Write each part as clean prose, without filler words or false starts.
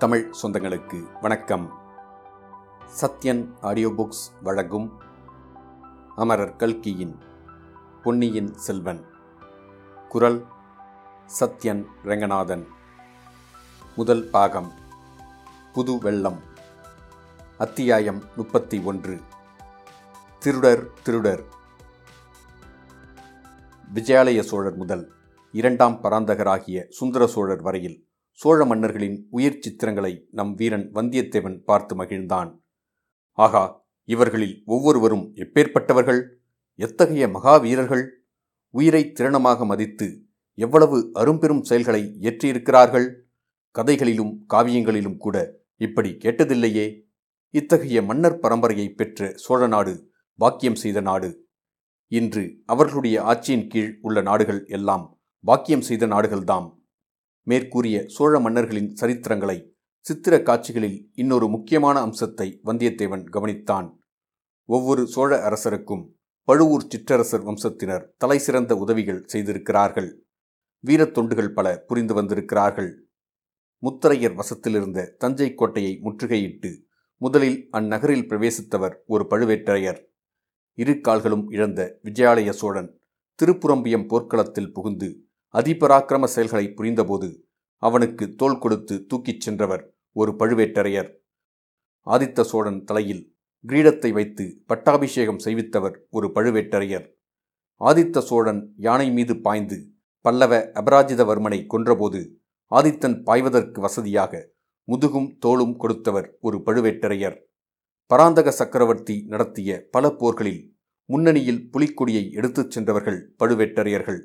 தமிழ் சொந்தங்களுக்கு வணக்கம். Sathyan audio books வழங்கும் அமரர் கல்கியின் பொன்னியின் செல்வன். குரல் சத்யன் ரங்கநாதன். முதல் பாகம் புது வெள்ளம். அத்தியாயம் 31. திருடர் திருடர். விஜயாலய சோழர் முதல் இரண்டாம் பராந்தகராகிய சுந்தர சோழர் வரையில் சோழ மன்னர்களின் உயிர் சித்திரங்களை நம் வீரன் வந்தியத்தேவன் பார்த்து மகிழ்ந்தான். ஆகா, இவர்களில் ஒவ்வொருவரும் எப்பேற்பட்டவர்கள், எத்தகைய மகாவீரர்கள், உயிரை திறனமாக மதித்து எவ்வளவு அரும்பெரும் செயல்களை இயற்றியிருக்கிறார்கள். கதைகளிலும் காவியங்களிலும் கூட இப்படி கேட்டதில்லையே. இத்தகைய மன்னர் பரம்பரையை பெற்ற சோழ நாடு பாக்கியம் செய்த நாடு. இன்று அவர்களுடைய ஆட்சியின் கீழ் உள்ள நாடுகள் எல்லாம் பாக்கியம் செய்த நாடுகள்தாம். மேற்கூறிய சோழ மன்னர்களின் சரித்திரங்களை சித்திர காட்சிகளில் இன்னொரு முக்கியமான அம்சத்தை வந்தியத்தேவன் கவனித்தான். ஒவ்வொரு சோழ அரசருக்கும் பழுவூர் சிற்றரசர் வம்சத்தினர் தலைசிறந்த உதவிகள் செய்திருக்கிறார்கள். வீரத்தொண்டுகள் பல புரிந்து வந்திருக்கிறார்கள். முத்தரையர் வசத்திலிருந்த தஞ்சை கோட்டையை முற்றுகையிட்டு முதலில் அந்நகரில் பிரவேசித்தவர் ஒரு பழுவேட்டரையர். இரு கால்களும் இழந்த விஜயாலய சோழன் திருப்புரம்பியம் போர்க்களத்தில் புகுந்து அதிபராக்கிரம செயல்களை புரிந்தபோது அவனுக்கு தோள் கொடுத்து தூக்கிச் சென்றவர் ஒரு பழுவேட்டரையர். ஆதித்த சோழன் தலையில் கிரீடத்தை வைத்து பட்டாபிஷேகம் செய்வித்தவர் ஒரு பழுவேட்டரையர். ஆதித்த சோழன் யானை மீது பாய்ந்து பல்லவ அபராஜிதவர்மனை கொன்றபோது ஆதித்தன் பாய்வதற்கு வசதியாக முதுகும் தோளும் கொடுத்தவர் ஒரு பழுவேட்டரையர். பராந்தக சக்கரவர்த்தி நடத்திய பல போர்களில் முன்னணியில் புலிக்கொடியை எடுத்துச் சென்றவர்கள் பழுவேட்டரையர்கள்.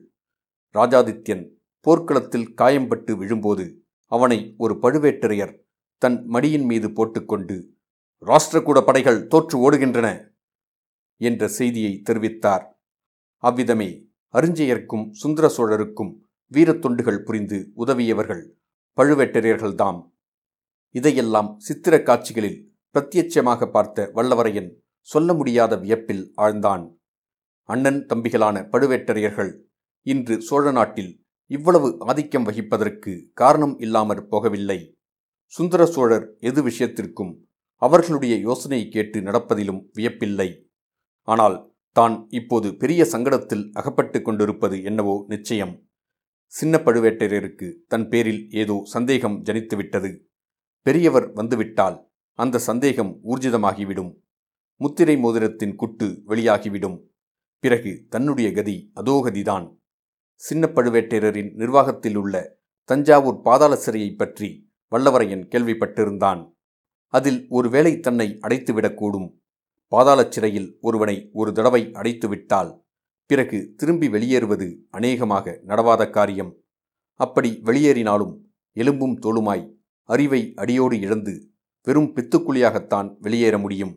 ராஜாதித்யன் போர்க்களத்தில் காயம்பட்டு விழும்போது அவனை ஒரு பழுவேட்டரையர் தன் மடியின் மீது போட்டுக்கொண்டு ராஷ்டிரகூட படைகள் தோற்று ஓடுகின்றன என்ற செய்தியை தெரிவித்தார். அவ்விதமே அரிஞ்சயர்க்கும் சுந்தர சோழருக்கும் வீரத்தொண்டுகள் புரிந்து உதவியவர்கள் பழுவேட்டரையர்கள்தாம். இதையெல்லாம் சித்திர காட்சிகளில் பிரத்யட்சமாக பார்த்த வல்லவரையன் சொல்ல முடியாத வியப்பில் ஆழ்ந்தான். அண்ணன் தம்பிகளான பழுவேட்டரையர்கள் இன்று சோழ நாட்டில் இவ்வளவு ஆதிக்கம் வகிப்பதற்கு காரணம் இல்லாமற் போகவில்லை. சுந்தர சோழர் எது விஷயத்திற்கும் அவர்களுடைய யோசனையை கேட்டு நடப்பதிலும் வியப்பில்லை. ஆனால் தான் இப்போது பெரிய சங்கடத்தில் அகப்பட்டு கொண்டிருப்பது என்னவோ நிச்சயம். சின்ன பழுவேட்டரையருக்கு தன் பேரில் ஏதோ சந்தேகம் ஜனித்துவிட்டது. பெரியவர் வந்துவிட்டால் அந்த சந்தேகம் ஊர்ஜிதமாகிவிடும். முத்திரை மோதிரத்தின் குட்டு வெளியாகிவிடும். பிறகு தன்னுடைய கதி அதோகதிதான். சின்ன பழுவேட்டரையரின் நிர்வாகத்தில் உள்ள தஞ்சாவூர் பாதாள சிறையை பற்றி வல்லவரையன் கேள்விப்பட்டிருந்தான். அதில் ஒருவேளை தன்னை அடைத்துவிடக்கூடும். பாதாள சிறையில் ஒருவனை ஒரு தடவை அடைத்துவிட்டால் பிறகு திரும்பி வெளியேறுவது அநேகமாக நடவாத காரியம். அப்படி வெளியேறினாலும் எலும்பும் தோளுமாய் அறிவை அடியோடு இழந்து வெறும் பித்துக்குழியாகத்தான் வெளியேற முடியும்.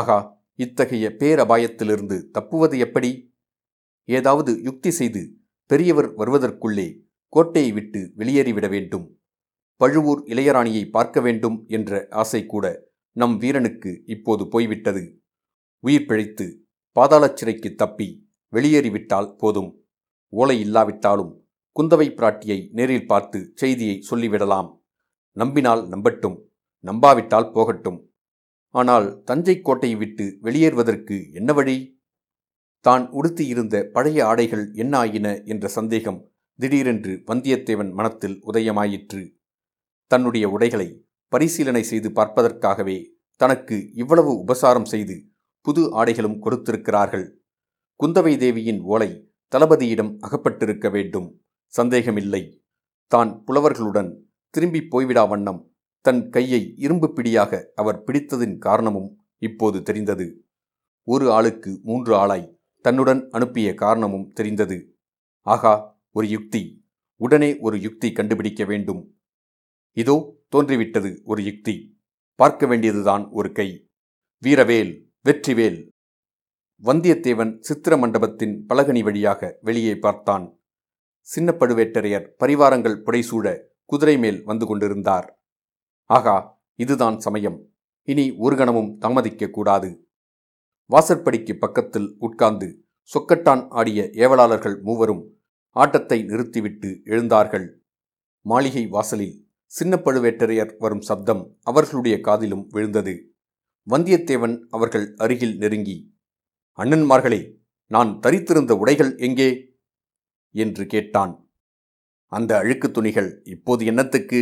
ஆகா, இத்தகைய பேரபாயத்திலிருந்து தப்புவது எப்படி? ஏதாவது யுக்தி செய்து பெரியவர் வருவதற்குள்ளே கோட்டையை விட்டு வெளியேறிவிட வேண்டும். பழுவூர் இளையராணியை பார்க்க வேண்டும் என்ற ஆசை கூட நம் வீரனுக்கு இப்போது போய்விட்டது. உயிர் பிழைத்து பாதாள சிறைக்கு தப்பி வெளியேறிவிட்டால் போதும். ஓலை இல்லாவிட்டாலும் குந்தவை பிராட்டியை நேரில் பார்த்து செய்தியை சொல்லிவிடலாம். நம்பினால் நம்பட்டும், நம்பாவிட்டால் போகட்டும். ஆனால் தஞ்சை கோட்டையை விட்டு வெளியேறுவதற்கு என்ன வழி? தான் உடுத்தியிருந்த பழைய ஆடைகள் என்ன ஆயின என்ற சந்தேகம் திடீரென்று வந்தியத்தேவன் மனத்தில் உதயமாயிற்று. தன்னுடைய உடைகளை பரிசீலனை செய்து பார்ப்பதற்காகவே தனக்கு இவ்வளவு உபசாரம் செய்து புது ஆடைகளும் கொடுத்திருக்கிறார்கள். குந்தவை தேவியின் ஓலை தளபதியிடம் அகப்பட்டிருக்க வேண்டும், சந்தேகமில்லை. தான் புலவர்களுடன் திரும்பி போய்விடா வண்ணம் தன் கையை இரும்பு பிடியாக அவர் பிடித்ததின் காரணமும் இப்போது தெரிந்தது. ஒரு ஆளுக்கு 3 ஆளாய் தன்னுடன் அனுப்பிய காரணமும் தெரிந்தது. ஆகா, ஒரு யுக்தி, உடனே ஒரு யுக்தி கண்டுபிடிக்க வேண்டும். இதோ தோன்றிவிட்டது ஒரு யுக்தி. பார்க்க வேண்டியதுதான் ஒரு கை. வீரவேல், வெற்றிவேல். வந்தியத்தேவன் சித்திர மண்டபத்தின் பலகனி வழியாக வெளியே பார்த்தான். சின்ன பழுவேட்டரையர் பரிவாரங்கள் புடைசூழ குதிரை மேல் வந்து கொண்டிருந்தார். ஆகா, இதுதான் சமயம். இனி ஒரு கணமும் தாமதிக்கக்கூடாது. வாசற்படிக்கு பக்கத்தில் உட்கார்ந்து சொக்கட்டான் ஆடிய ஏவலாளர்கள் மூவரும் ஆட்டத்தை நிறுத்திவிட்டு எழுந்தார்கள். மாளிகை வாசலில் சின்ன பழுவேட்டரையர் வரும் சப்தம் அவர்களுடைய காதிலும் விழுந்தது. வந்தியத்தேவன் அவர்கள் அருகில் நெருங்கி, "அண்ணன்மார்களே, நான் தரித்திருந்த உடைகள் எங்கே?" என்று கேட்டான். "அந்த அழுக்கு துணிகள் இப்போது என்னத்துக்கு?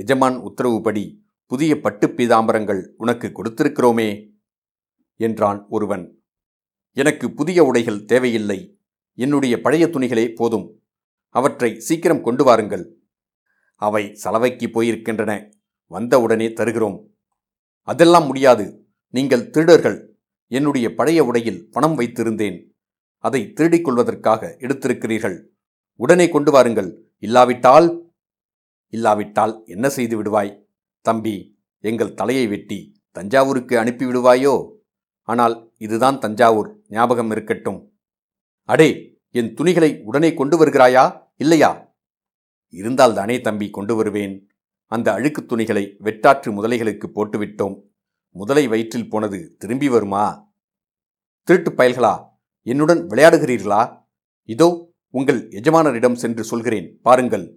எஜமான் உத்தரவுபடி புதிய பட்டு பீதாம்பரங்கள் உனக்கு கொடுத்திருக்கிறோமே" என்றான் ஒருவன். "எனக்கு புதிய உடைகள் தேவையில்லை, என்னுடைய பழைய துணிகளே போதும். அவற்றை சீக்கிரம் கொண்டு வாருங்கள். அவை சலவைக்கு போயிருக்கின்றன, வந்தவுடனே தருகிறோம்." "அதெல்லாம் முடியாது, நீங்கள் திருடர்கள். என்னுடைய பழைய உடையில் பணம் வைத்திருந்தேன், அதை திருடிக் கொள்வதற்காக எடுத்திருக்கிறீர்கள். உடனே கொண்டு வாருங்கள். இல்லாவிட்டால்..." "இல்லாவிட்டால் என்ன செய்து விடுவாய் தம்பி? எங்கள் தலையை வெட்டி தஞ்சாவூருக்கு அனுப்பிவிடுவாயோ? ஆனால் இதுதான் தஞ்சாவூர், ஞாபகம் இருக்கட்டும்." "அடே, என் துணிகளை உடனே கொண்டு வருகிறாயா இல்லையா?" "இருந்தால் தானே தம்பி கொண்டு வருவேன். அந்த அழுக்கு துணிகளை வெட்டாற்று முதலைகளுக்கு போட்டுவிட்டோம். முதலை வயிற்றில் போனது திரும்பி வருமா? திருட்டு பயல்களா, என்னுடன் விளையாடுகிறீர்களா? இதோ உங்கள் எஜமானரிடம் சென்று சொல்கிறேன், பாருங்கள்"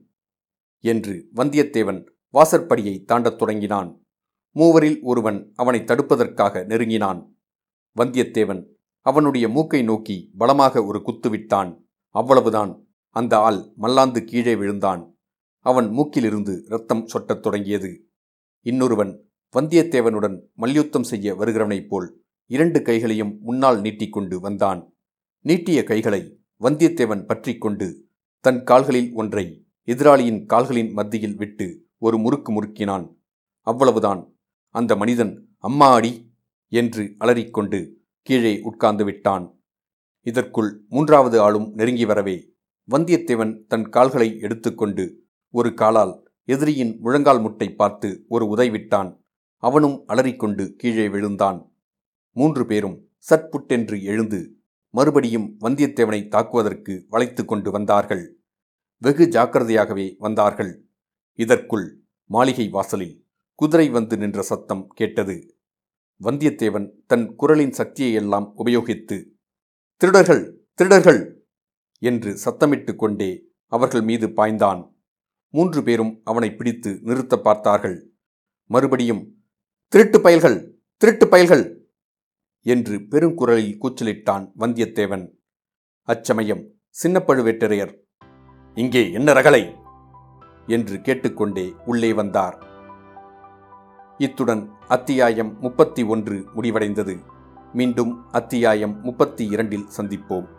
என்று வந்தியத்தேவன் வாசற்படியை தாண்டத் தொடங்கினான். மூவரில் ஒருவன் அவனை தடுப்பதற்காக நெருங்கினான். வந்தியத்தேவன் அவனுடைய மூக்கை நோக்கி பலமாக ஒரு குத்துவிட்டான். அவ்வளவுதான், அந்த ஆள் மல்லாந்து கீழே விழுந்தான். அவன் மூக்கிலிருந்து இரத்தம் சொட்டத் தொடங்கியது. இன்னொருவன் வந்தியத்தேவனுடன் மல்யுத்தம் செய்ய வருகிறவனைப் போல் இரண்டு கைகளையும் முன்னால் நீட்டிக்கொண்டு வந்தான். நீட்டிய கைகளை வந்தியத்தேவன் பற்றி கொண்டு தன் கால்களில் ஒன்றை எதிராளியின் கால்களின் மத்தியில் விட்டு ஒரு முறுக்கு முறுக்கினான். அவ்வளவுதான், அந்த மனிதன் "அம்மாடி" என்று அலறிக்கொண்டு கீழே உட்கார்ந்து விட்டான். இதற்குள் மூன்றாவது ஆளும் நெருங்கி வரவே வந்தியத்தேவன் தன் கால்களை எடுத்துக்கொண்டு ஒரு காலால் எதிரியின் முழங்கால் முட்டை பார்த்து ஒரு உதைவிட்டான். அவனும் அலறிக்கொண்டு கீழே விழுந்தான். மூன்று பேரும் சட்புட்டென்று எழுந்து மறுபடியும் வந்தியத்தேவனை தாக்குவதற்கு வளைத்து கொண்டு வந்தார்கள். வெகு ஜாக்கிரதையாகவே வந்தார்கள். இதற்குள் மாளிகை வாசலில் குதிரை வந்து நின்ற சத்தம் கேட்டது. வந்தியத்தேவன் தன் குரலின் சக்தியையெல்லாம் உபயோகித்து "திருடர்கள், திருடர்கள்" என்று சத்தமிட்டு கொண்டே அவர்கள் மீது பாய்ந்தான். மூன்று பேரும் அவனை பிடித்து நிறுத்த பார்த்தார்கள். மறுபடியும் "திருட்டு பயல்கள், திருட்டு பயல்கள்" என்று பெருங்குரலில் கூச்சலிட்டான் வந்தியத்தேவன். அச்சமயம் சின்ன பழுவேட்டரையர் "இங்கே என்ன ரகளை?" என்று கேட்டுக்கொண்டே உள்ளே வந்தார். இத்துடன் அத்தியாயம் 31 முடிவடைந்தது. மீண்டும் அத்தியாயம் 32 சந்திப்போம்.